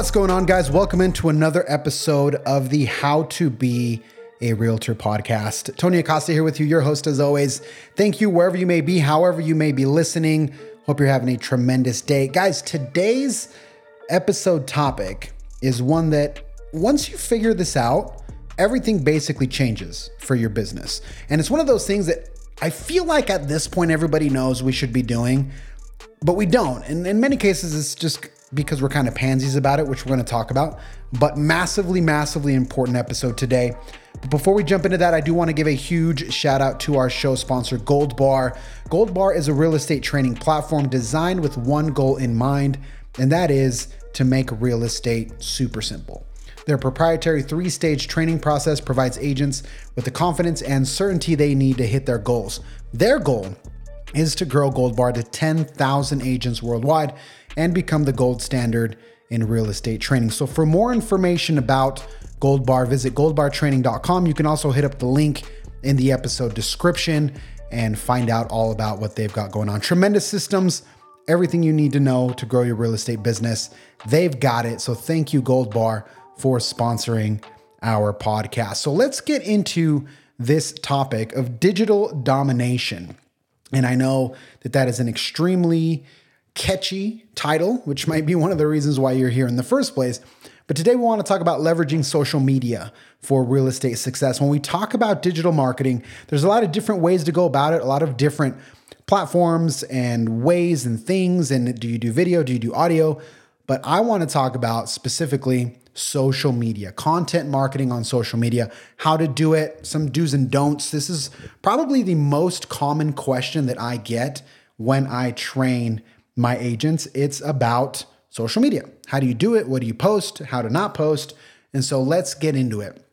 What's going on, guys? Welcome into another episode of the How to Be a Realtor podcast. Tony Acosta here with you, your host as always. Thank you wherever you may be, however you may be listening. Hope you're having a tremendous day. Guys, today's episode topic is one that once you figure this out, everything basically changes for your business. And it's one of those things that I feel like at this point, everybody knows we should be doing, but we don't. And in many cases, it's just because we're kind of pansies about it, which we're going to talk about, but massively, massively important episode today. But before we jump into that, I do want to give a huge shout out to our show sponsor, Goldbar. Goldbar is a real estate training platform designed with one goal in mind, and that is to make real estate super simple. Their proprietary three-stage training process provides agents with the confidence and certainty they need to hit their goals. Their goal is to grow Goldbar to 10,000 agents worldwide and become the gold standard in real estate training. So for more information about Goldbar, visit goldbartraining.com. You can also hit up the link in the episode description and find out all about what they've got going on. Tremendous systems, everything you need to know to grow your real estate business. They've got it. So thank you, Goldbar, for sponsoring our podcast. So let's get into this topic of digital domination. And I know that that is an extremely catchy title, which might be one of the reasons why you're here in the first place. But today we want to talk about leveraging social media for real estate success. When we talk about digital marketing, there's a lot of different ways to go about it, a lot of different platforms and ways and things. And do you do video? Do you do audio? But I want to talk about specifically social media, content marketing on social media, how to do it, some do's and don'ts. This is probably the most common question that I get when I train my agents. It's about social media. How do you do it? What do you post? How to not post? And so let's get into it.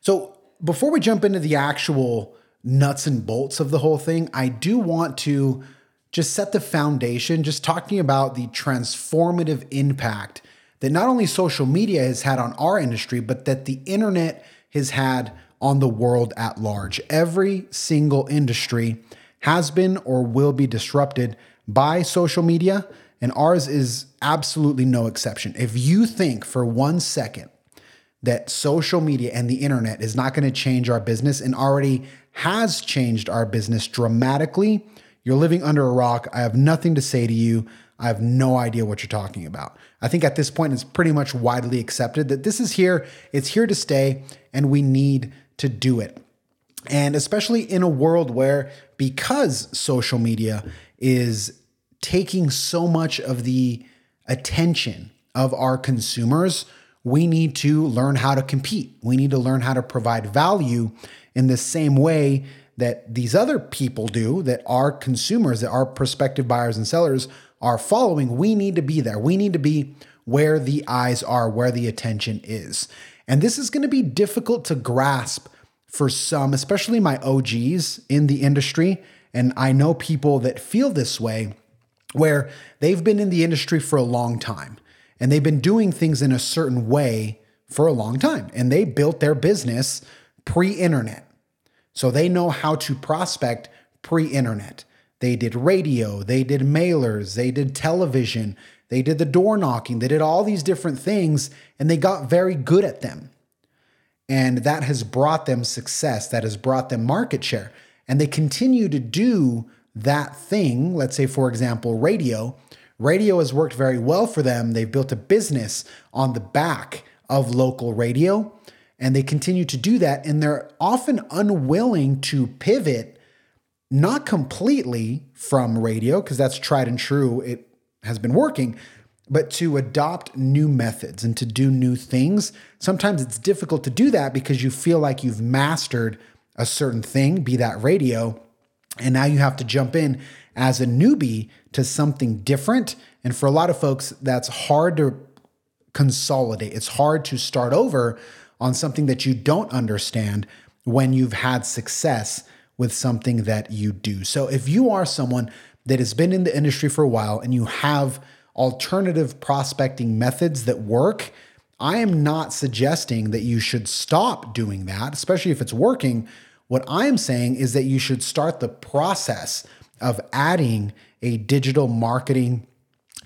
So before we jump into the actual nuts and bolts of the whole thing, I do want to just set the foundation, just talking about the transformative impact that not only social media has had on our industry, but that the internet has had on the world at large. Every single industry has been or will be disrupted by social media, and ours is absolutely no exception. If you think for one second that social media and the internet is not going to change our business and already has changed our business dramatically, you're living under a rock. I have nothing to say to you. I have no idea what you're talking about. I think at this point, it's pretty much widely accepted that this is here, it's here to stay, and we need to do it. And especially in a world where, because social media is taking so much of the attention of our consumers, we need to learn how to compete. We need to learn how to provide value in the same way that these other people do, that our consumers, that our prospective buyers and sellers are following. We need to be there. We need to be where the eyes are, where the attention is. And this is going to be difficult to grasp for some, especially my OGs in the industry. And I know people that feel this way, where they've been in the industry for a long time and they've been doing things in a certain way for a long time. And they built their business pre-internet. So they know how to prospect pre-internet. They did radio, they did mailers, they did television, they did the door knocking, they did all these different things, and they got very good at them. And that has brought them success, that has brought them market share. And they continue to do that thing. Let's say, for example, radio. Radio has worked very well for them. They've built a business on the back of local radio, and they continue to do that. And they're often unwilling to pivot, not completely from radio, because that's tried and true, it has been working, but to adopt new methods and to do new things. Sometimes it's difficult to do that because you feel like you've mastered a certain thing, be that radio, and now you have to jump in as a newbie to something different. And for a lot of folks, that's hard to consolidate. It's hard to start over on something that you don't understand when you've had success with something that you do. So if you are someone that has been in the industry for a while and you have alternative prospecting methods that work, I am not suggesting that you should stop doing that, especially if it's working. What I'm saying is that you should start the process of adding a digital marketing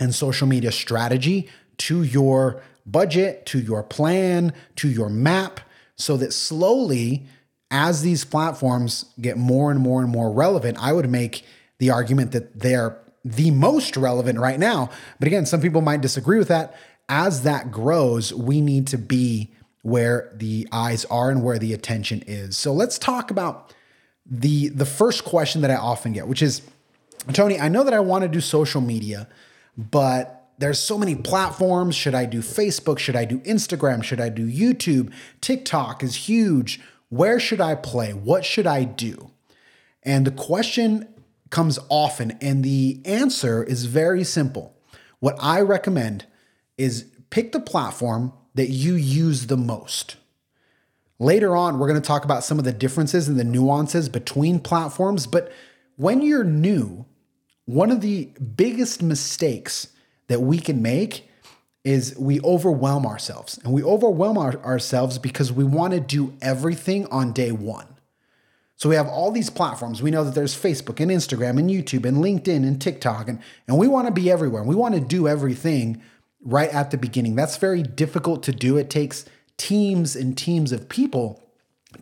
and social media strategy to your budget, to your plan, to your map, so that slowly, as these platforms get more and more and more relevant, I would make the argument that they're the most relevant right now. But again, some people might disagree with that. As that grows, we need to be where the eyes are and where the attention is. So let's talk about the first question that I often get, which is, Tony, I know that I want to do social media, but there's so many platforms. Should I do Facebook? Should I do Instagram? Should I do YouTube? TikTok is huge. Where should I play? What should I do? And the question comes often, and the answer is very simple. What I recommend is pick the platform that you use the most. Later on, we're going to talk about some of the differences and the nuances between platforms, but when you're new, one of the biggest mistakes that we can make is we overwhelm ourselves. And we overwhelm ourselves because we want to do everything on day one. So we have all these platforms. We know that there's Facebook and Instagram and YouTube and LinkedIn and TikTok, and we want to be everywhere. We want to do everything right at the beginning. That's very difficult to do. It takes teams and teams of people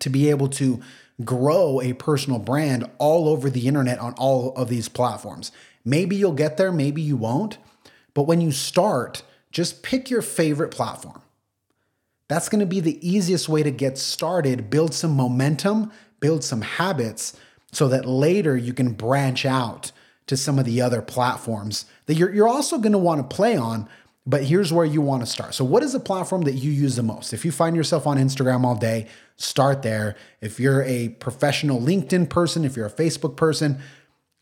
to be able to grow a personal brand all over the internet on all of these platforms. Maybe you'll get there, maybe you won't. But when you start, just pick your favorite platform. That's going to be the easiest way to get started, build some momentum, build some habits, so that later you can branch out to some of the other platforms that you're also going to want to play on. But here's where you want to start. So what is the platform that you use the most? If you find yourself on Instagram all day, start there. If you're a professional LinkedIn person, if you're a Facebook person,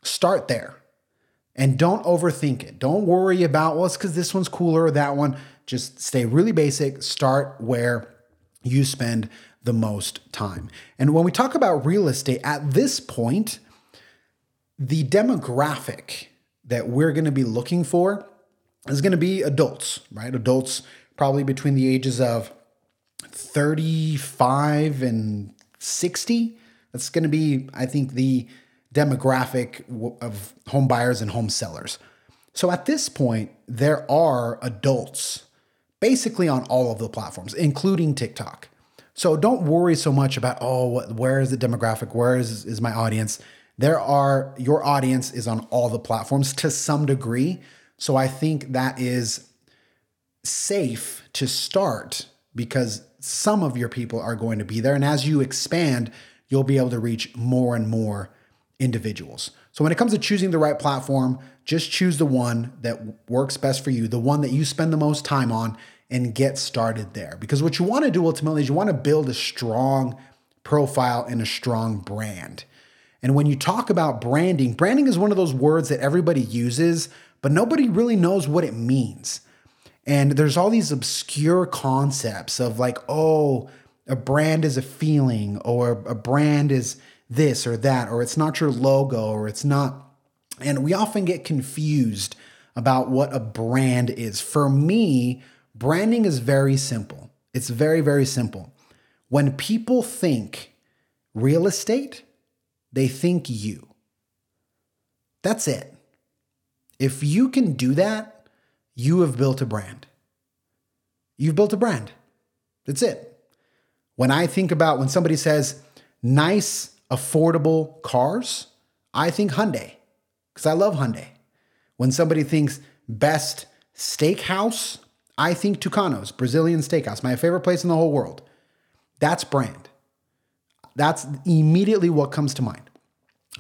start there. And don't overthink it. Don't worry about, well, it's because this one's cooler or that one. Just stay really basic. Start where you spend the most time. And when we talk about real estate, at this point, the demographic that we're going to be looking for is going to be adults, right? Adults probably between the ages of 35 and 60. That's going to be, I think, the demographic of home buyers and home sellers. So at this point, there are adults basically on all of the platforms, including TikTok. So don't worry so much about, where is the demographic? Where is my audience? Your audience is on all the platforms to some degree. So I think that is safe to start because some of your people are going to be there. And as you expand, you'll be able to reach more and more individuals. So when it comes to choosing the right platform, just choose the one that works best for you, the one that you spend the most time on, and get started there. Because what you want to do ultimately is you want to build a strong profile and a strong brand. And when you talk about branding, branding is one of those words that everybody uses, but nobody really knows what it means. And there's all these obscure concepts of like, a brand is a feeling, or a brand is this or that, or it's not your logo, or it's not. And we often get confused about what a brand is. For me, branding is very simple. It's very, very simple. When people think real estate, they think you. That's it. If you can do that, you have built a brand. You've built a brand. That's it. When somebody says nice, affordable cars, I think Hyundai, because I love Hyundai. When somebody thinks best steakhouse, I think Tucano's, Brazilian steakhouse, my favorite place in the whole world. That's brand. That's immediately what comes to mind.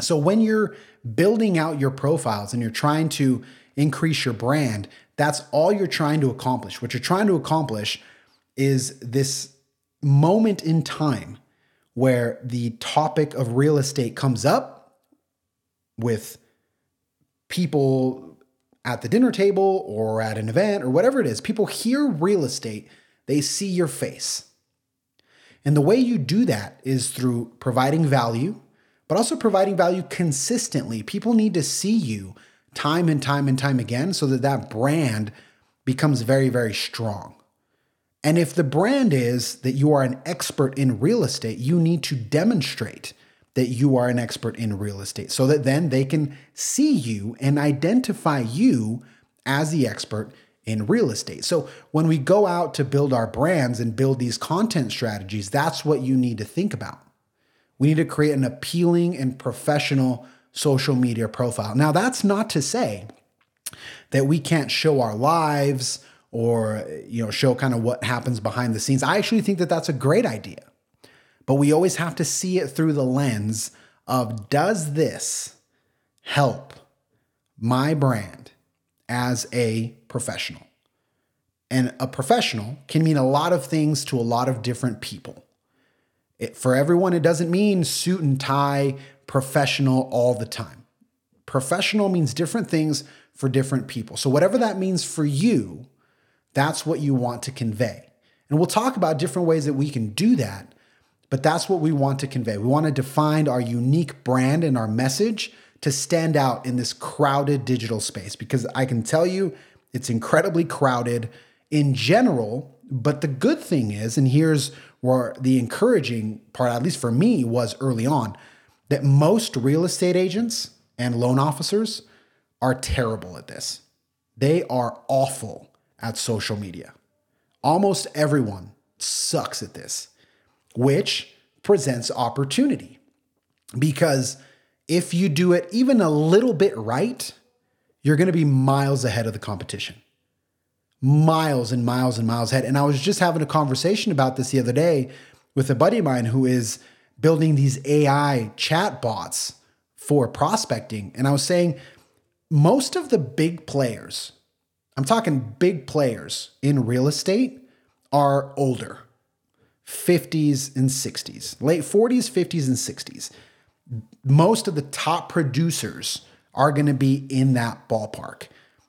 So when you're building out your profiles and you're trying to increase your brand, that's all you're trying to accomplish. What you're trying to accomplish is this moment in time where the topic of real estate comes up with people at the dinner table or at an event or whatever it is. People hear real estate, they see your face. And the way you do that is through providing value, but also providing value consistently. People need to see you time and time and time again so that brand becomes very, very strong. And if the brand is that you are an expert in real estate, you need to demonstrate that you are an expert in real estate so that then they can see you and identify you as the expert in real estate. So when we go out to build our brands and build these content strategies, that's what you need to think about. We need to create an appealing and professional social media profile. Now, that's not to say that we can't show our lives or, show kind of what happens behind the scenes. I actually think that that's a great idea, but we always have to see it through the lens of, does this help my brand as a professional? And a professional can mean a lot of things to a lot of different people. For everyone, it doesn't mean suit and tie, professional all the time. Professional means different things for different people. So whatever that means for you, that's what you want to convey. And we'll talk about different ways that we can do that, but that's what we want to convey. We want to define our unique brand and our message to stand out in this crowded digital space, because I can tell you it's incredibly crowded in general. But the good thing is, and here's where the encouraging part, at least for me, was early on, that most real estate agents and loan officers are terrible at this. They are awful at social media. Almost everyone sucks at this, which presents opportunity, because if you do it even a little bit right, you're going to be miles ahead of the competition. Miles and miles and miles ahead. And I was just having a conversation about this the other day with a buddy of mine who is building these AI chat bots for prospecting. And I was saying most of the big players, I'm talking big players in real estate, are older, 50s and 60s, late 40s, 50s and 60s. Most of the top producers are going to be in that ballpark.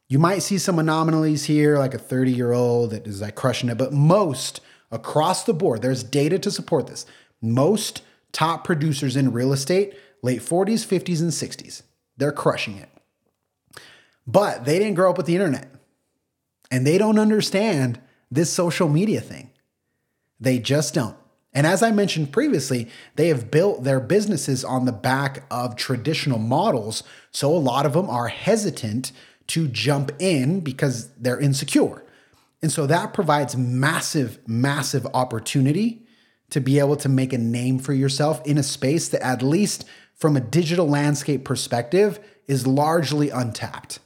You might see some anomalies here, like a 30-year-old that is like crushing it, but most across the board, there's data to support this. Most top producers in real estate, late 40s, 50s, and 60s, they're crushing it. But they didn't grow up with the internet, and they don't understand this social media thing. They just don't. And as I mentioned previously, they have built their businesses on the back of traditional models. So a lot of them are hesitant to jump in because they're insecure. And so that provides massive, massive opportunity to be able to make a name for yourself in a space that, at least from a digital landscape perspective, is largely untapped.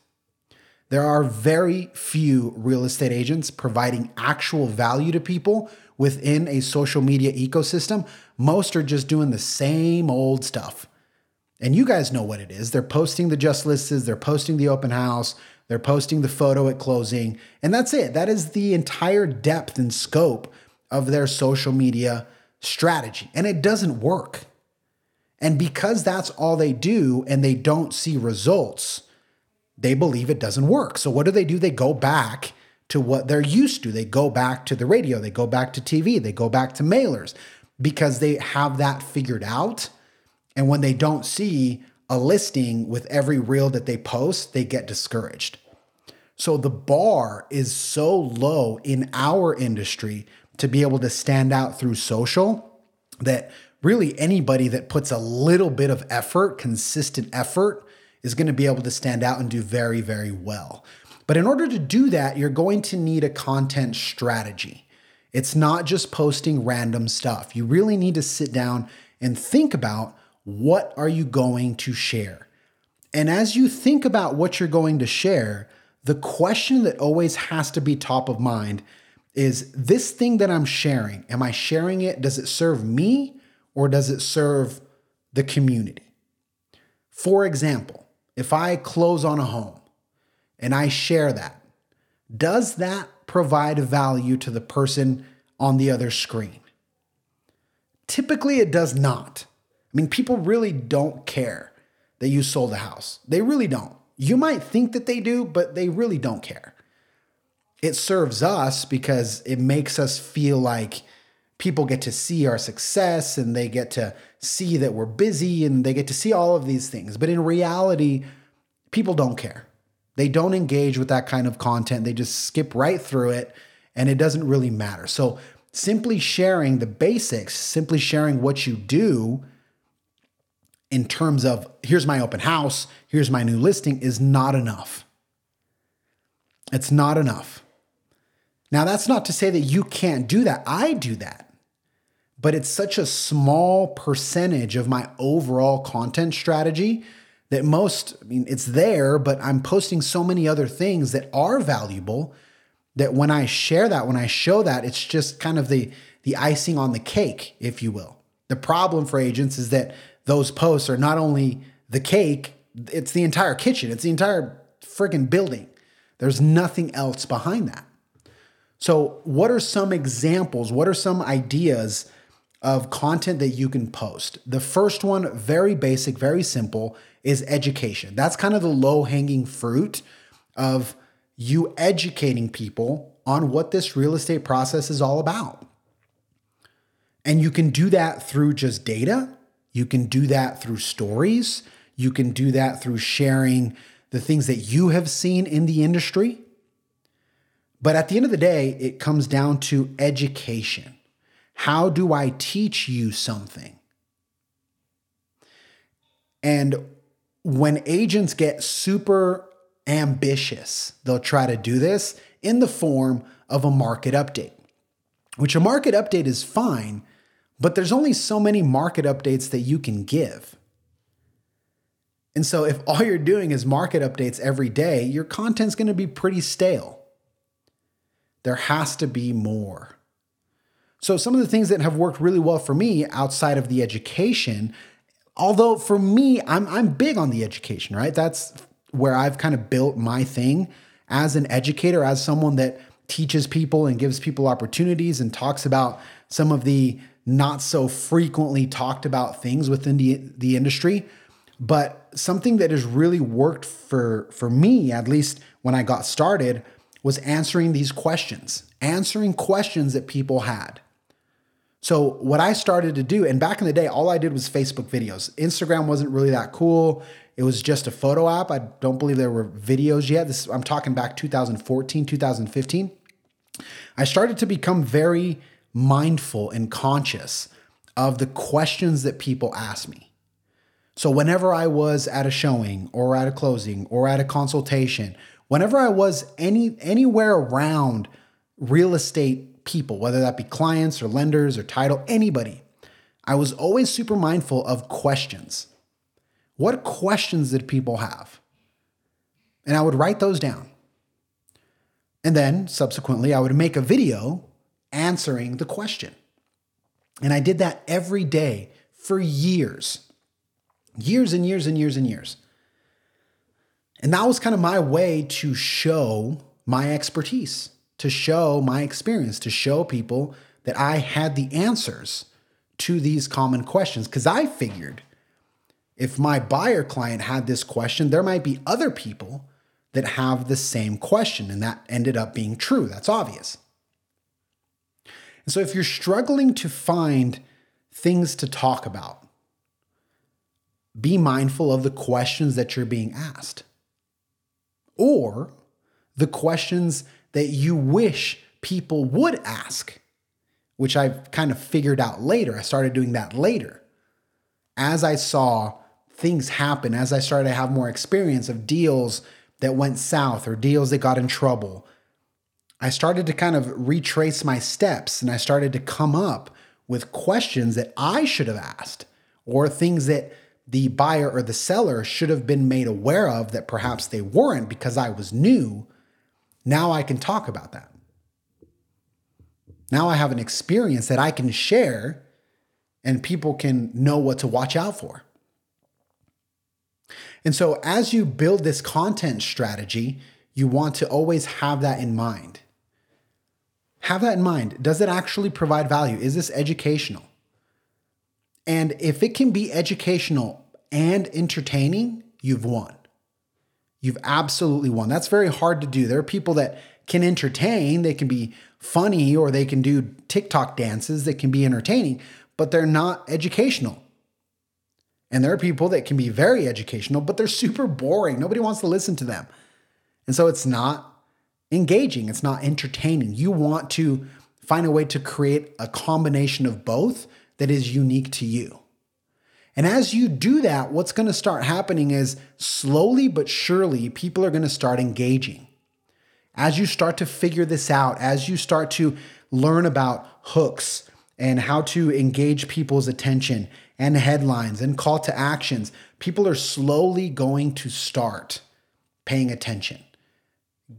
There are very few real estate agents providing actual value to people within a social media ecosystem. Most are just doing the same old stuff. And you guys know what it is. They're posting the just lists, they're posting the open house, they're posting the photo at closing, and that's it. That is the entire depth and scope of their social media strategy. And it doesn't work. And because that's all they do and they don't see results, they believe it doesn't work. So what do? They go back to what they're used to. They go back to the radio, they go back to TV, they go back to mailers, because they have that figured out. And when they don't see a listing with every reel that they post, they get discouraged. So the bar is so low in our industry to be able to stand out through social that really anybody that puts a little bit of effort, consistent effort, is going to be able to stand out and do very, very well. But in order to do that, you're going to need a content strategy. It's not just posting random stuff. You really need to sit down and think about, what are you going to share? And as you think about what you're going to share, the question that always has to be top of mind is, this thing that I'm sharing, am I sharing it? Does it serve me or does it serve the community? For example, if I close on a home, and I share that, does that provide value to the person on the other screen? Typically, it does not. I mean, people really don't care that you sold a house. They really don't. You might think that they do, but they really don't care. It serves us because it makes us feel like people get to see our success and they get to see that we're busy and they get to see all of these things. But in reality, people don't care. They don't engage with that kind of content. They just skip right through it, and it doesn't really matter. So simply sharing the basics, simply sharing what you do in terms of, here's my open house, here's my new listing, is not enough. It's not enough. Now, that's not to say that you can't do that. I do that. But it's such a small percentage of my overall content strategy that it's there, but I'm posting so many other things that are valuable that when I share that, when I show that, it's just kind of the icing on the cake, if you will. The problem for agents is that those posts are not only the cake, it's the entire kitchen. It's the entire friggin' building. There's nothing else behind that. So what are some examples? What are some ideas of content that you can post? The first one, very basic, very simple, is education. That's kind of the low-hanging fruit of you educating people on what this real estate process is all about. And you can do that through just data. You can do that through stories. You can do that through sharing the things that you have seen in the industry. But at the end of the day, it comes down to education. How do I teach you something? And when agents get super ambitious, they'll try to do this in the form of a market update, which a market update is fine, but there's only so many market updates that you can give. And so if all you're doing is market updates every day, your content's going to be pretty stale. There has to be more. So some of the things that have worked really well for me outside of the education, although for me, I'm big on the education, right? That's where I've kind of built my thing as an educator, as someone that teaches people and gives people opportunities and talks about some of the not so frequently talked about things within the industry. But something that has really worked for me, at least when I got started, was answering these questions, answering questions that people had. So what I started to do, and back in the day, all I did was Facebook videos. Instagram wasn't really that cool. It was just a photo app. I don't believe there were videos yet. I'm talking back 2014, 2015. I started to become very mindful and conscious of the questions that people asked me. So whenever I was at a showing or at a closing or at a consultation, whenever I was anywhere around real estate people, whether that be clients or lenders or title, anybody, I was always super mindful of questions. What questions did people have? And I would write those down. And then subsequently, I would make a video answering the question. And I did that every day for years. Years and years and years and years. And that was kind of my way to show my expertise, to show my experience, to show people that I had the answers to these common questions. Because I figured if my buyer client had this question, there might be other people that have the same question. And that ended up being true. That's obvious. And so if you're struggling to find things to talk about, be mindful of the questions that you're being asked or the questions that you wish people would ask, which I've kind of figured out later. I started doing that later. As I saw things happen, as I started to have more experience of deals that went south or deals that got in trouble, I started to kind of retrace my steps and I started to come up with questions that I should have asked or things that the buyer or the seller should have been made aware of that perhaps they weren't because I was new. Now I can talk about that. Now I have an experience that I can share and people can know what to watch out for. And so as you build this content strategy, you want to always have that in mind. Have that in mind. Does it actually provide value? Is this educational? And if it can be educational and entertaining, you've won. You've absolutely won. That's very hard to do. There are people that can entertain, they can be funny, or they can do TikTok dances that can be entertaining, but they're not educational. And there are people that can be very educational, but they're super boring. Nobody wants to listen to them. And so it's not engaging. It's not entertaining. You want to find a way to create a combination of both that is unique to you. And as you do that, what's going to start happening is slowly but surely, people are going to start engaging. As you start to figure this out, as you start to learn about hooks and how to engage people's attention and headlines and call to actions, people are slowly going to start paying attention,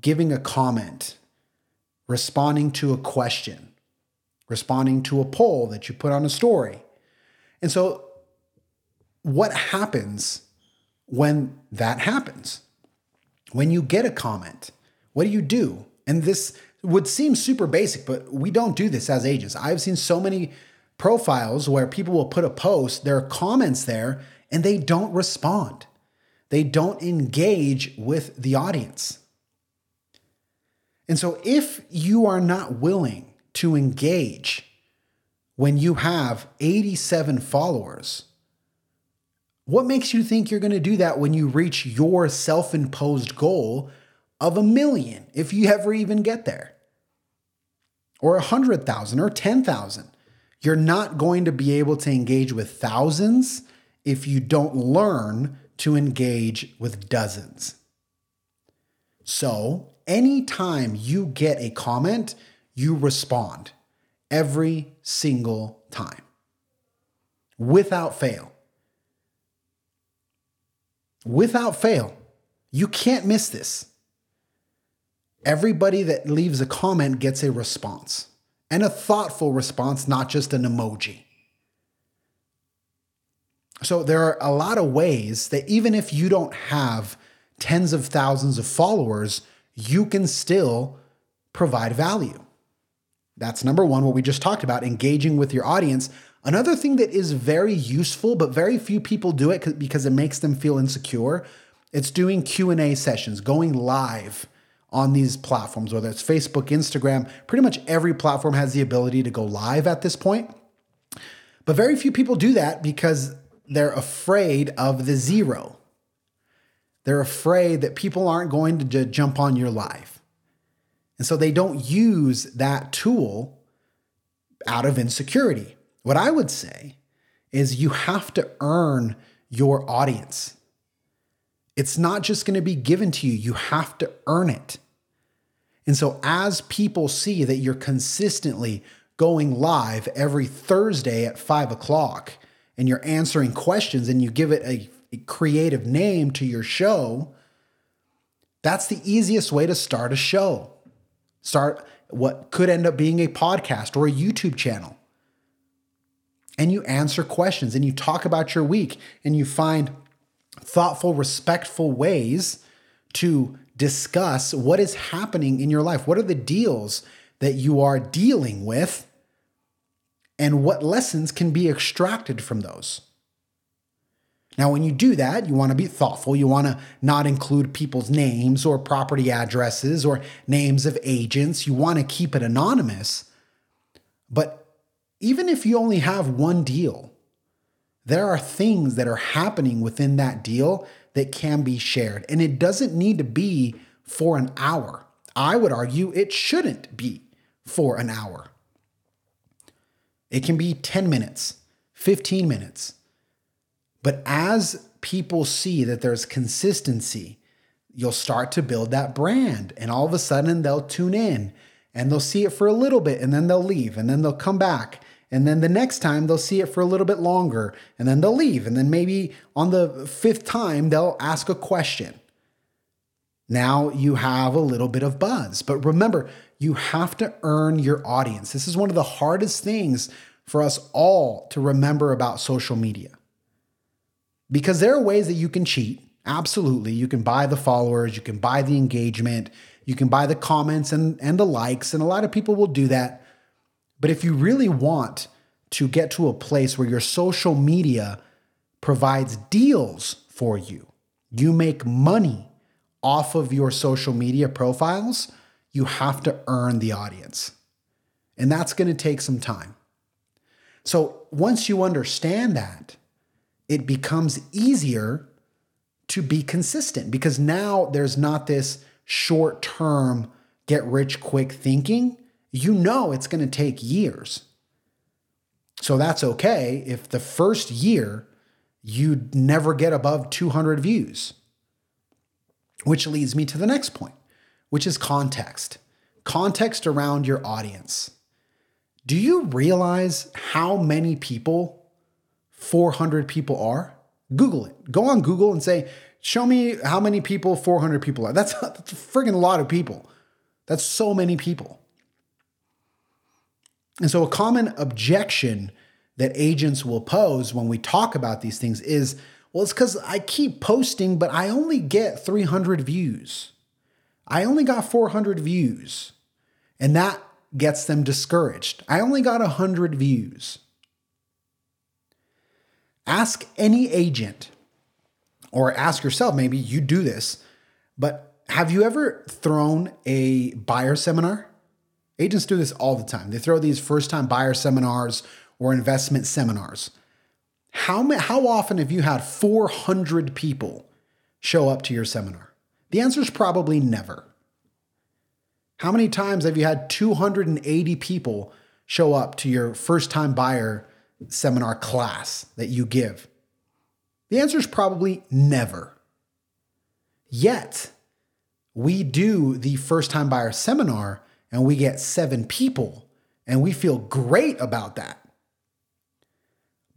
giving a comment, responding to a question, responding to a poll that you put on a story. And so what happens when that happens? When you get a comment, what do you do? And this would seem super basic, but we don't do this as agents. I've seen so many profiles where people will put a post, there are comments there, and they don't respond. They don't engage with the audience. And so if you are not willing to engage when you have 87 followers, what makes you think you're going to do that when you reach your self-imposed goal of 1 million, if you ever even get there, or 100,000 or 10,000? You're not going to be able to engage with thousands if you don't learn to engage with dozens. So anytime you get a comment, you respond every single time without fail. Without fail. You can't miss this. Everybody that leaves a comment gets a response, and a thoughtful response, not just an emoji. So there are a lot of ways that even if you don't have tens of thousands of followers, you can still provide value. That's number one, what we just talked about, engaging with your audience. Another thing that is very useful, but very few people do it because it makes them feel insecure, it's doing Q&A sessions, going live on these platforms, whether it's Facebook, Instagram. Pretty much every platform has the ability to go live at this point. But very few people do that because they're afraid of the zero. They're afraid that people aren't going to jump on your live. And so they don't use that tool out of insecurity. What I would say is you have to earn your audience. It's not just going to be given to you. You have to earn it. And so as people see that you're consistently going live every Thursday at 5 o'clock and you're answering questions and you give it a creative name to your show, that's the easiest way to start a show. Start what could end up being a podcast or a YouTube channel. And you answer questions and you talk about your week and you find thoughtful, respectful ways to discuss what is happening in your life. What are the deals that you are dealing with and what lessons can be extracted from those? Now, when you do that, you want to be thoughtful. You want to not include people's names or property addresses or names of agents. You want to keep it anonymous. But even if you only have one deal, there are things that are happening within that deal that can be shared. And it doesn't need to be for an hour. I would argue it shouldn't be for an hour. It can be 10 minutes, 15 minutes. But as people see that there's consistency, you'll start to build that brand. And all of a sudden they'll tune in and they'll see it for a little bit and then they'll leave and then they'll come back. And then the next time they'll see it for a little bit longer and then they'll leave. And then maybe on the 5th time, they'll ask a question. Now you have a little bit of buzz, but remember, you have to earn your audience. This is one of the hardest things for us all to remember about social media, because there are ways that you can cheat. Absolutely. You can buy the followers, you can buy the engagement, you can buy the comments and the likes. And a lot of people will do that. But if you really want to get to a place where your social media provides deals for you, you make money off of your social media profiles, you have to earn the audience. And that's going to take some time. So once you understand that, it becomes easier to be consistent because now there's not this short-term get-rich-quick thinking. You know it's going to take years. So that's okay if the first year you never get above 200 views. Which leads me to the next point, which is context. Context around your audience. Do you realize how many people 400 people are? Google it. Go on Google and say, show me how many people 400 people are. That's a friggin' lot of people. That's so many people. And so a common objection that agents will pose when we talk about these things is, well, it's because I keep posting, but I only get 300 views. I only got 400 views. And that gets them discouraged. I only got 100 views. Ask any agent, or ask yourself, maybe you do this, but have you ever thrown a buyer seminar? Agents do this all the time. They throw these first-time buyer seminars or investment seminars. How often have you had 400 people show up to your seminar? The answer is probably never. How many times have you had 280 people show up to your first-time buyer seminar class that you give? The answer is probably never. Yet, we do the first-time buyer seminar and we get 7 people and we feel great about that.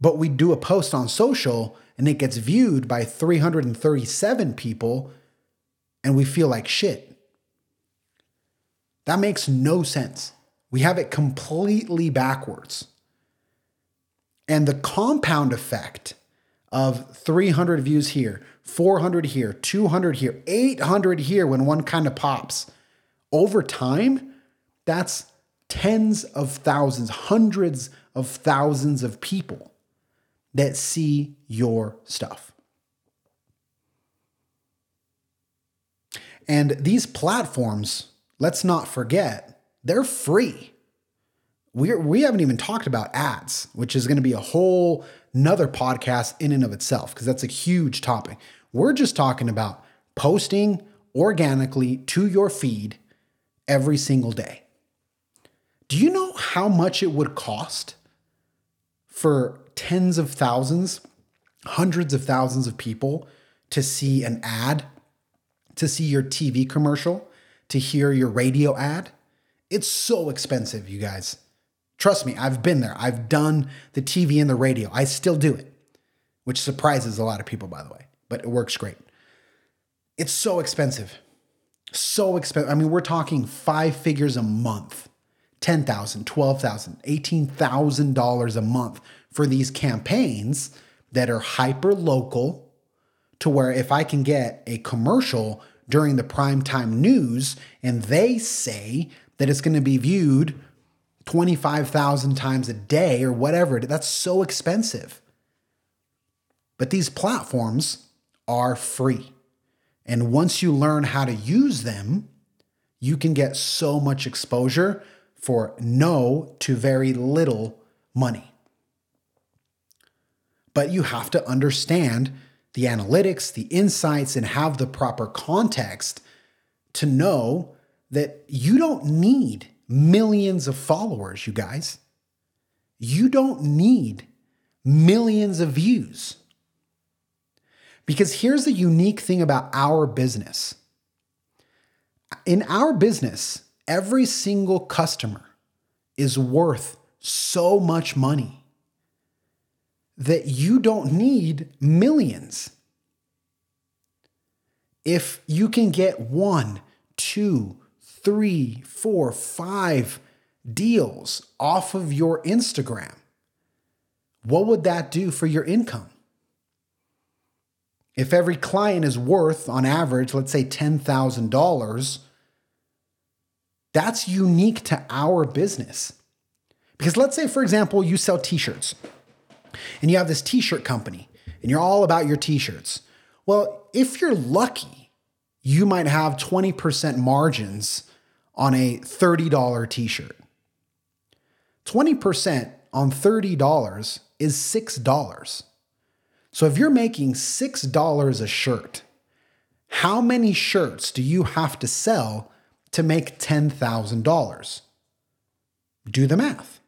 But we do a post on social and it gets viewed by 337 people and we feel like shit. That makes no sense. We have it completely backwards. And the compound effect of 300 views here, 400 here, 200 here, 800 here when one kind of pops, over time, that's tens of thousands, hundreds of thousands of people that see your stuff. And these platforms, let's not forget, they're free. We haven't even talked about ads, which is going to be a whole nother podcast in and of itself, because that's a huge topic. We're just talking about posting organically to your feed every single day. Do you know how much it would cost for tens of thousands, hundreds of thousands of people to see an ad, to see your TV commercial, to hear your radio ad? It's so expensive, you guys. Trust me, I've been there. I've done the TV and the radio. I still do it, which surprises a lot of people, by the way, but it works great. It's so expensive. So expensive. I mean, we're talking 5 figures a month, $10,000, $12,000, $18,000 a month for these campaigns that are hyper local, to where if I can get a commercial during the primetime news and they say that it's going to be viewed 25,000 times a day or whatever. That's so expensive. But these platforms are free. And once you learn how to use them, you can get so much exposure for no to very little money. But you have to understand the analytics, the insights, and have the proper context to know that you don't need millions of followers, you guys. You don't need millions of views. Because here's the unique thing about our business. In our business, every single customer is worth so much money that you don't need millions. If you can get 1, 2, 3, 4, 5 deals off of your Instagram, what would that do for your income? If every client is worth, on average, let's say $10,000, that's unique to our business. Because let's say, for example, you sell t-shirts and you have this t-shirt company and you're all about your t-shirts. Well, if you're lucky, you might have 20% margins on a $30 t-shirt. 20% on $30 is $6. So if you're making $6 a shirt, how many shirts do you have to sell to make $10,000? Do the math.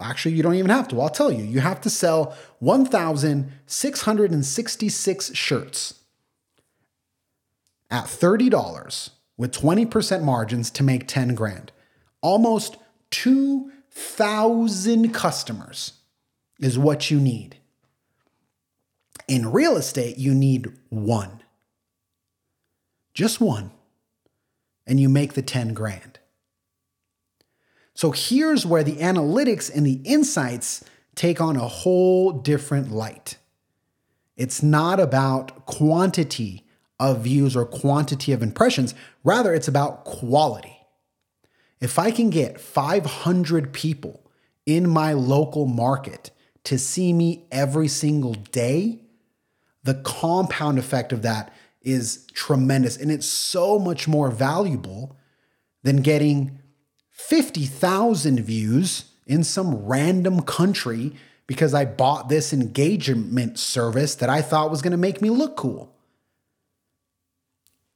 Actually, you don't even have to. I'll tell you. You have to sell 1,666 shirts at $30. with 20% margins to make 10 grand. Almost 2,000 customers is what you need. In real estate, you need one. Just one. And you make the 10 grand. So here's where the analytics and the insights take on a whole different light. It's not about quantity of views or quantity of impressions. Rather, it's about quality. If I can get 500 people in my local market to see me every single day, the compound effect of that is tremendous. And it's so much more valuable than getting 50,000 views in some random country because I bought this engagement service that I thought was going to make me look cool.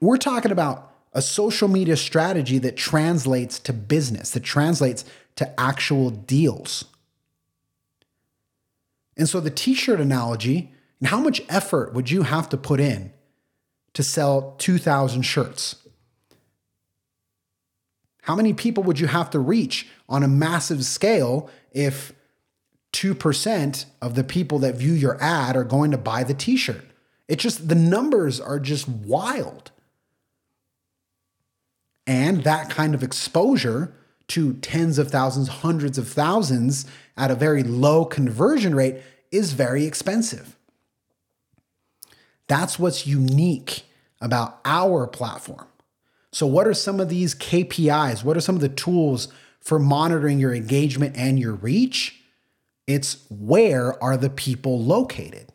We're talking about a social media strategy that translates to business, that translates to actual deals. And so the t-shirt analogy, and how much effort would you have to put in to sell 2,000 shirts? How many people would you have to reach on a massive scale if 2% of the people that view your ad are going to buy the t-shirt? It's just, the numbers are just wild. And that kind of exposure to tens of thousands, hundreds of thousands at a very low conversion rate is very expensive. That's what's unique about our platform. So what are some of these KPIs? What are some of the tools for monitoring your engagement and your reach? It's, where are the people located?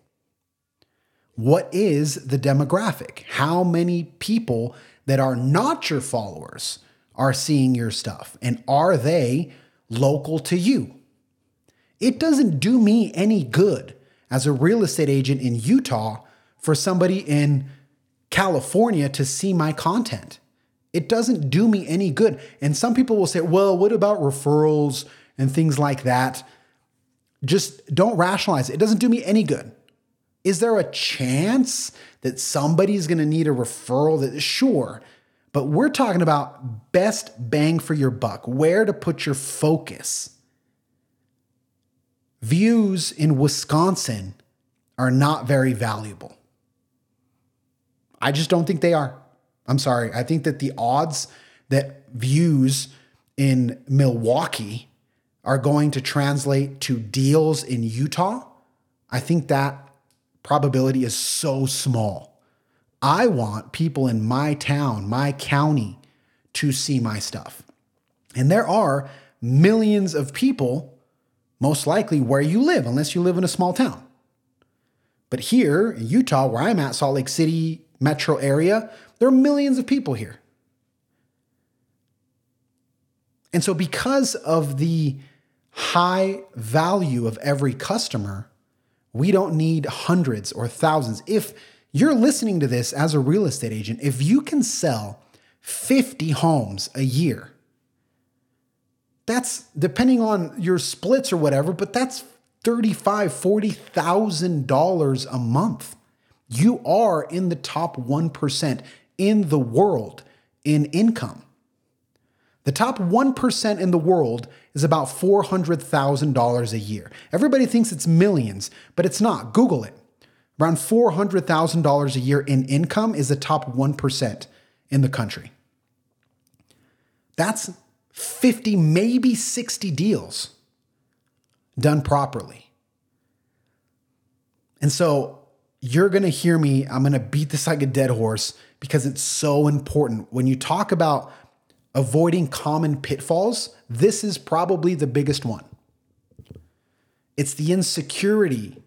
What is the demographic? How many people that are not your followers are seeing your stuff? And are they local to you? It doesn't do me any good as a real estate agent in Utah for somebody in California to see my content. It doesn't do me any good. And some people will say, well, what about referrals and things like that? Just don't rationalize it. It doesn't do me any good. Is there a chance that somebody's going to need a referral? Sure, but we're talking about best bang for your buck, where to put your focus. Views in Wisconsin are not very valuable. I just don't think they are. I'm sorry. I think that the odds that views in Milwaukee are going to translate to deals in Utah, I think that probability is so small. I want people in my town, my county, to see my stuff. And there are millions of people, most likely where you live, unless you live in a small town. But here in Utah, where I'm at, Salt Lake City metro area, there are millions of people here. And so because of the high value of every customer, we don't need hundreds or thousands. If you're listening to this as a real estate agent, if you can sell 50 homes a year, that's, depending on your splits or whatever, but that's $35,000, $40,000 a month. You are in the top 1% in the world in income. The top 1% in the world is about $400,000 a year. Everybody thinks it's millions, but it's not. Google it. Around $400,000 a year in income is the top 1% in the country. That's 50, maybe 60 deals done properly. And so you're going to hear me, I'm going to beat this like a dead horse because it's so important. When you talk about avoiding common pitfalls, this is probably the biggest one. It's the insecurity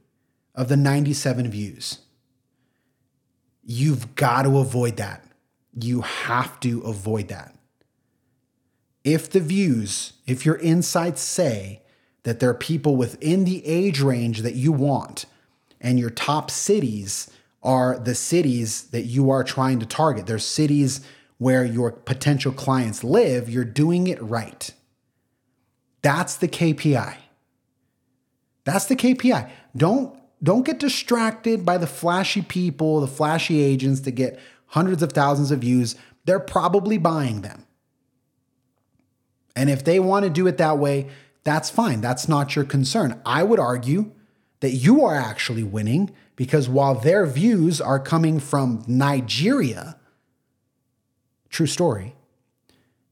of the 97 views. You've got to avoid that. You have to avoid that. If the views, if your insights say that there are people within the age range that you want, and your top cities are the cities that you are trying to target, they're cities where your potential clients live, you're doing it right. That's the KPI. That's the KPI. Don't get distracted by the flashy people, the flashy agents that get hundreds of thousands of views. they're probably buying them. And if they want to do it that way, that's fine. That's not your concern. I would argue that you are actually winning, because while their views are coming from Nigeria, true story,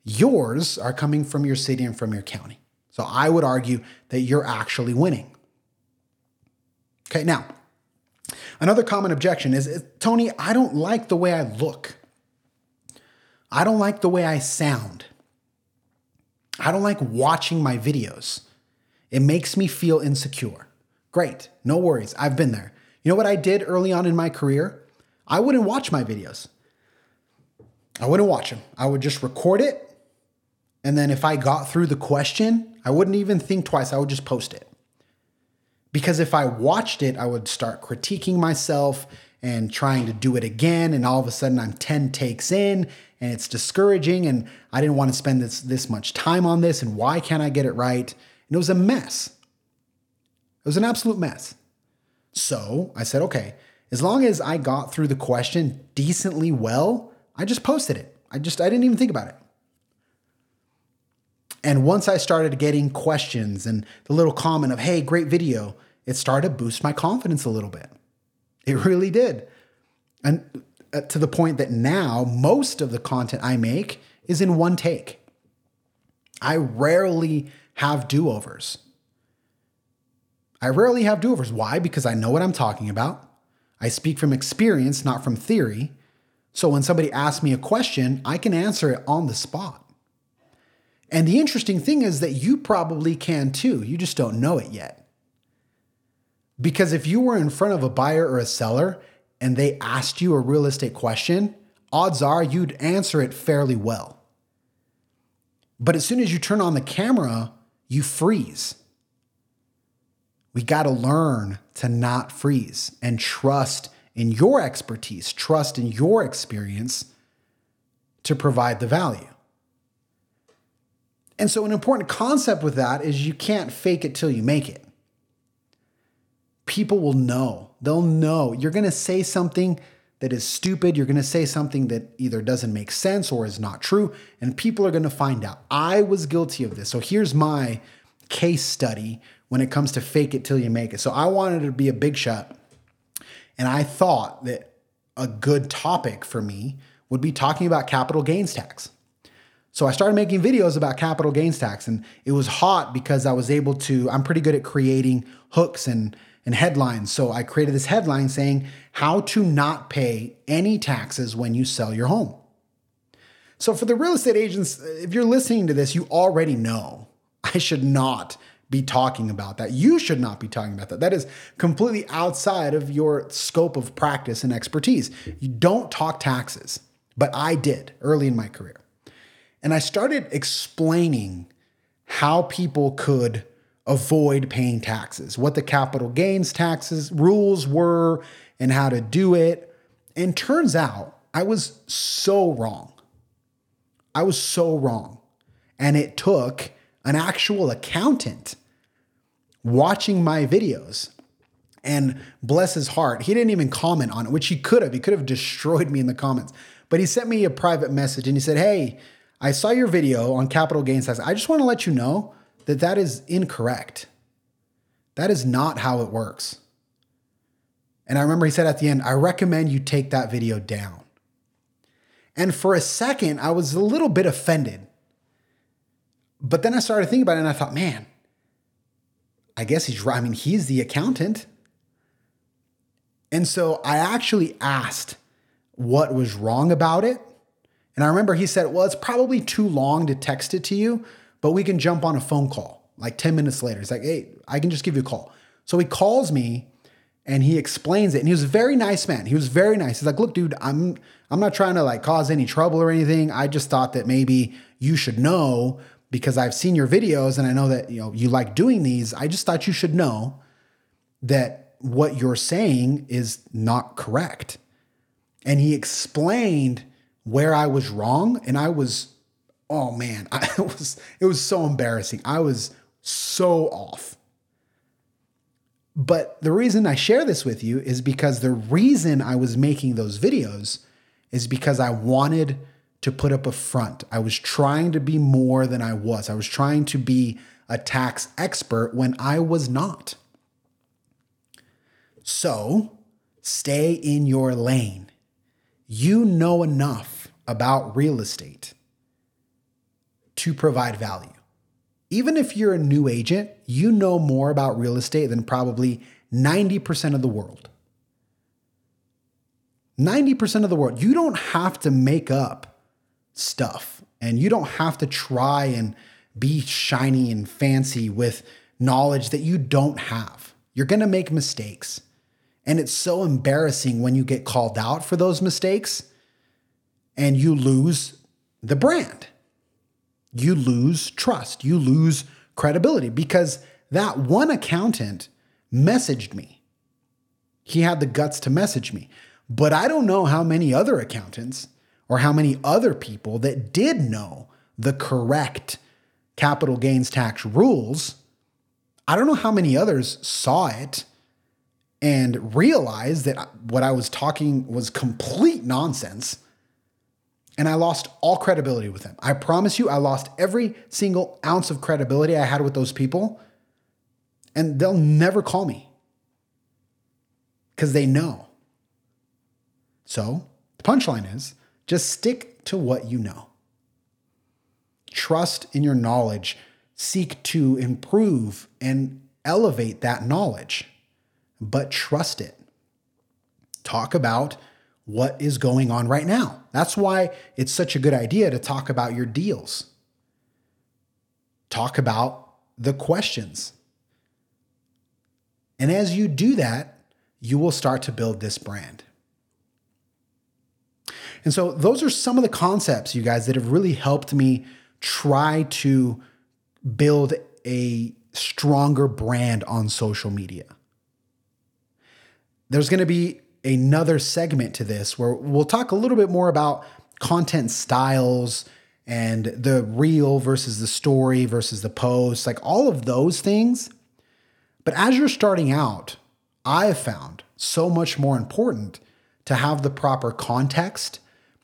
yours are coming from your city and from your county. So I would argue that you're actually winning. Okay, now, another common objection is, Tony, I don't like the way I look. I don't like the way I sound. I don't like watching my videos. It makes me feel insecure. Great, no worries. I've been there. You know what I did early on in my career? I wouldn't watch my videos. I wouldn't watch them. I would just record it. And then if I got through the question, I wouldn't even think twice. I would just post it. Because if I watched it, I would start critiquing myself and trying to do it again. And all of a sudden I'm 10 takes in and it's discouraging. And I didn't want to spend this much time on this. And why can't I get it right? And it was a mess. It was an absolute mess. So I said, okay, as long as I got through the question decently well, I just posted it. I didn't even think about it. And once I started getting questions and the little comment of, hey, great video, it started to boost my confidence a little bit. It really did. And to the point that now most of the content I make is in one take. I rarely have do-overs. Why? Because I know what I'm talking about. I speak from experience, not from theory. So when somebody asks me a question, I can answer it on the spot. And the interesting thing is that you probably can too. You just don't know it yet. Because if you were in front of a buyer or a seller and they asked you a real estate question, odds are you'd answer it fairly well. But as soon as you turn on the camera, you freeze. We got to learn to not freeze and trust in your expertise, trust in your experience to provide the value. And so an important concept with that is you can't fake it till you make it. People will know. They'll know. You're going to say something that is stupid. You're going to say something that either doesn't make sense or is not true. And people are going to find out. I was guilty of this. So here's my case study when it comes to fake it till you make it. So I wanted to be a big shot. And I thought that a good topic for me would be talking about capital gains tax. So I started making videos about capital gains tax, and it was hot because I was able to, I'm pretty good at creating hooks and headlines. So I created this headline saying how to not pay any taxes when you sell your home. So for the real estate agents, if you're listening to this, you already know I should not be talking about that. You should not be talking about that. That is completely outside of your scope of practice and expertise. You don't talk taxes, but I did early in my career. And I started explaining how people could avoid paying taxes, what the capital gains taxes rules were and how to do it. And turns out I was so wrong. And it took an actual accountant watching my videos, and bless his heart, he didn't even comment on it, which he could have. He could have destroyed me in the comments. But he sent me a private message and he said, hey, I saw your video on capital gains tax. I just want to let you know that that is incorrect. That is not how it works. And I remember he said at the end, I recommend you take that video down. And for a second, I was a little bit offended. But then I started thinking about it and I thought, man, I guess he's right. I mean, he's the accountant. And so I actually asked what was wrong about it. And I remember he said, well, it's probably too long to text it to you, but we can jump on a phone call like 10 minutes later. He's like, hey, I can just give you a call. So he calls me and he explains it. And he was a very nice man. He was very nice. He's like, look, dude, I'm not trying to like cause any trouble or anything. I just thought that maybe you should know because I've seen your videos and I know that, you know, you like doing these. I just thought you should know that what you're saying is not correct. And he explained where I was wrong. And I was, oh man, it was so embarrassing. I was so off. But the reason I share this with you is because the reason I was making those videos is because I wanted to put up a front. I was trying to be more than I was. I was trying to be a tax expert when I was not. So stay in your lane. You know enough about real estate to provide value. Even if you're a new agent, you know more about real estate than probably 90% of the world. 90% of the world. You don't have to make up stuff, and you don't have to try and be shiny and fancy with knowledge that you don't have. You're going to make mistakes. And it's so embarrassing when you get called out for those mistakes and you lose the brand. You lose trust. You lose credibility, because that one accountant messaged me. He had the guts to message me. But I don't know how many other accountants or how many other people that did know the correct capital gains tax rules. I don't know how many others saw it and realized that what I was talking was complete nonsense. And I lost all credibility with them. I promise you, I lost every single ounce of credibility I had with those people. And they'll never call me because they know. So the punchline is just stick to what you know. Trust in your knowledge. Seek to improve and elevate that knowledge, but trust it. Talk about what is going on right now. That's why it's such a good idea to talk about your deals. Talk about the questions. And as you do that, you will start to build this brand. And so those are some of the concepts, you guys, that have really helped me try to build a stronger brand on social media. There's going to be another segment to this where we'll talk a little bit more about content styles and the reel versus the story versus the post, like all of those things. But as you're starting out, I have found so much more important to have the proper context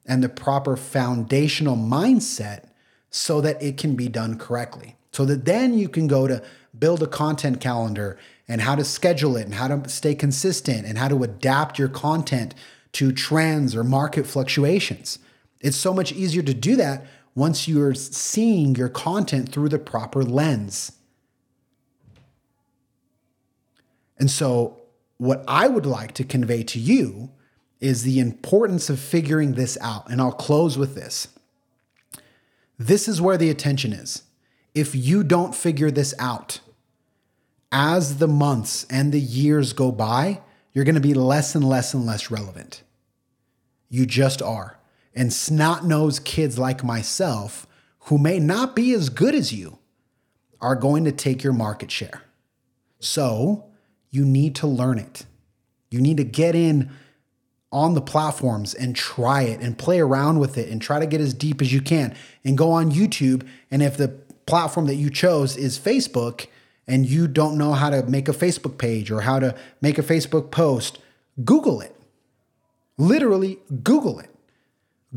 and the proper foundational mindset so that it can be done correctly. So that then you can go to build a content calendar and how to schedule it and how to stay consistent and how to adapt your content to trends or market fluctuations. It's so much easier to do that once you're seeing your content through the proper lens. And so what I would like to convey to you is the importance of figuring this out. And I'll close with this. This is where the attention is. If you don't figure this out, as the months and the years go by, you're going to be less and less and less relevant. You just are. And snot-nosed kids like myself, who may not be as good as you, are going to take your market share. So you need to learn it. You need to get in on the platforms and try it and play around with it and try to get as deep as you can and go on YouTube. And if the platform that you chose is Facebook and you don't know how to make a Facebook page or how to make a Facebook post, Google it. Literally Google it.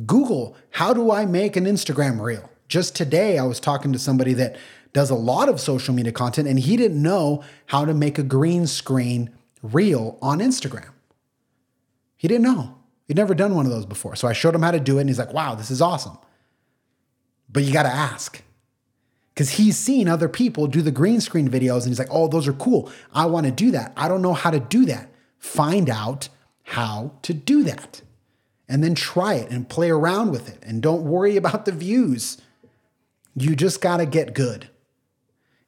Google, how do I make an Instagram reel? Just today, I was talking to somebody that does a lot of social media content and he didn't know how to make a green screen reel on Instagram. He didn't know. He'd never done one of those before. So I showed him how to do it and he's like, wow, this is awesome. But you got to ask, because he's seen other people do the green screen videos and he's like, oh, those are cool. I want to do that. I don't know how to do that. Find out how to do that and then try it and play around with it. And don't worry about the views. You just got to get good.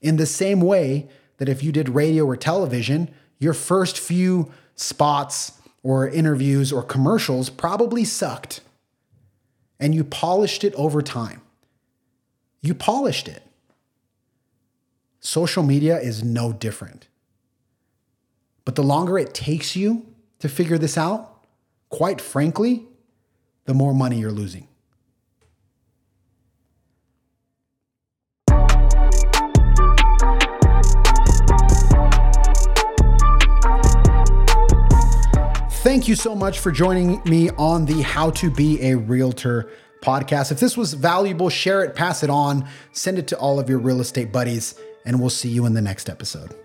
In the same way that if you did radio or television, your first few spots or interviews or commercials probably sucked. And you polished it over time. You polished it. Social media is no different. But the longer it takes you to figure this out, quite frankly, the more money you're losing. Thank you so much for joining me on the How to Be a Realtor podcast. If this was valuable, share it, pass it on, send it to all of your real estate buddies, and we'll see you in the next episode.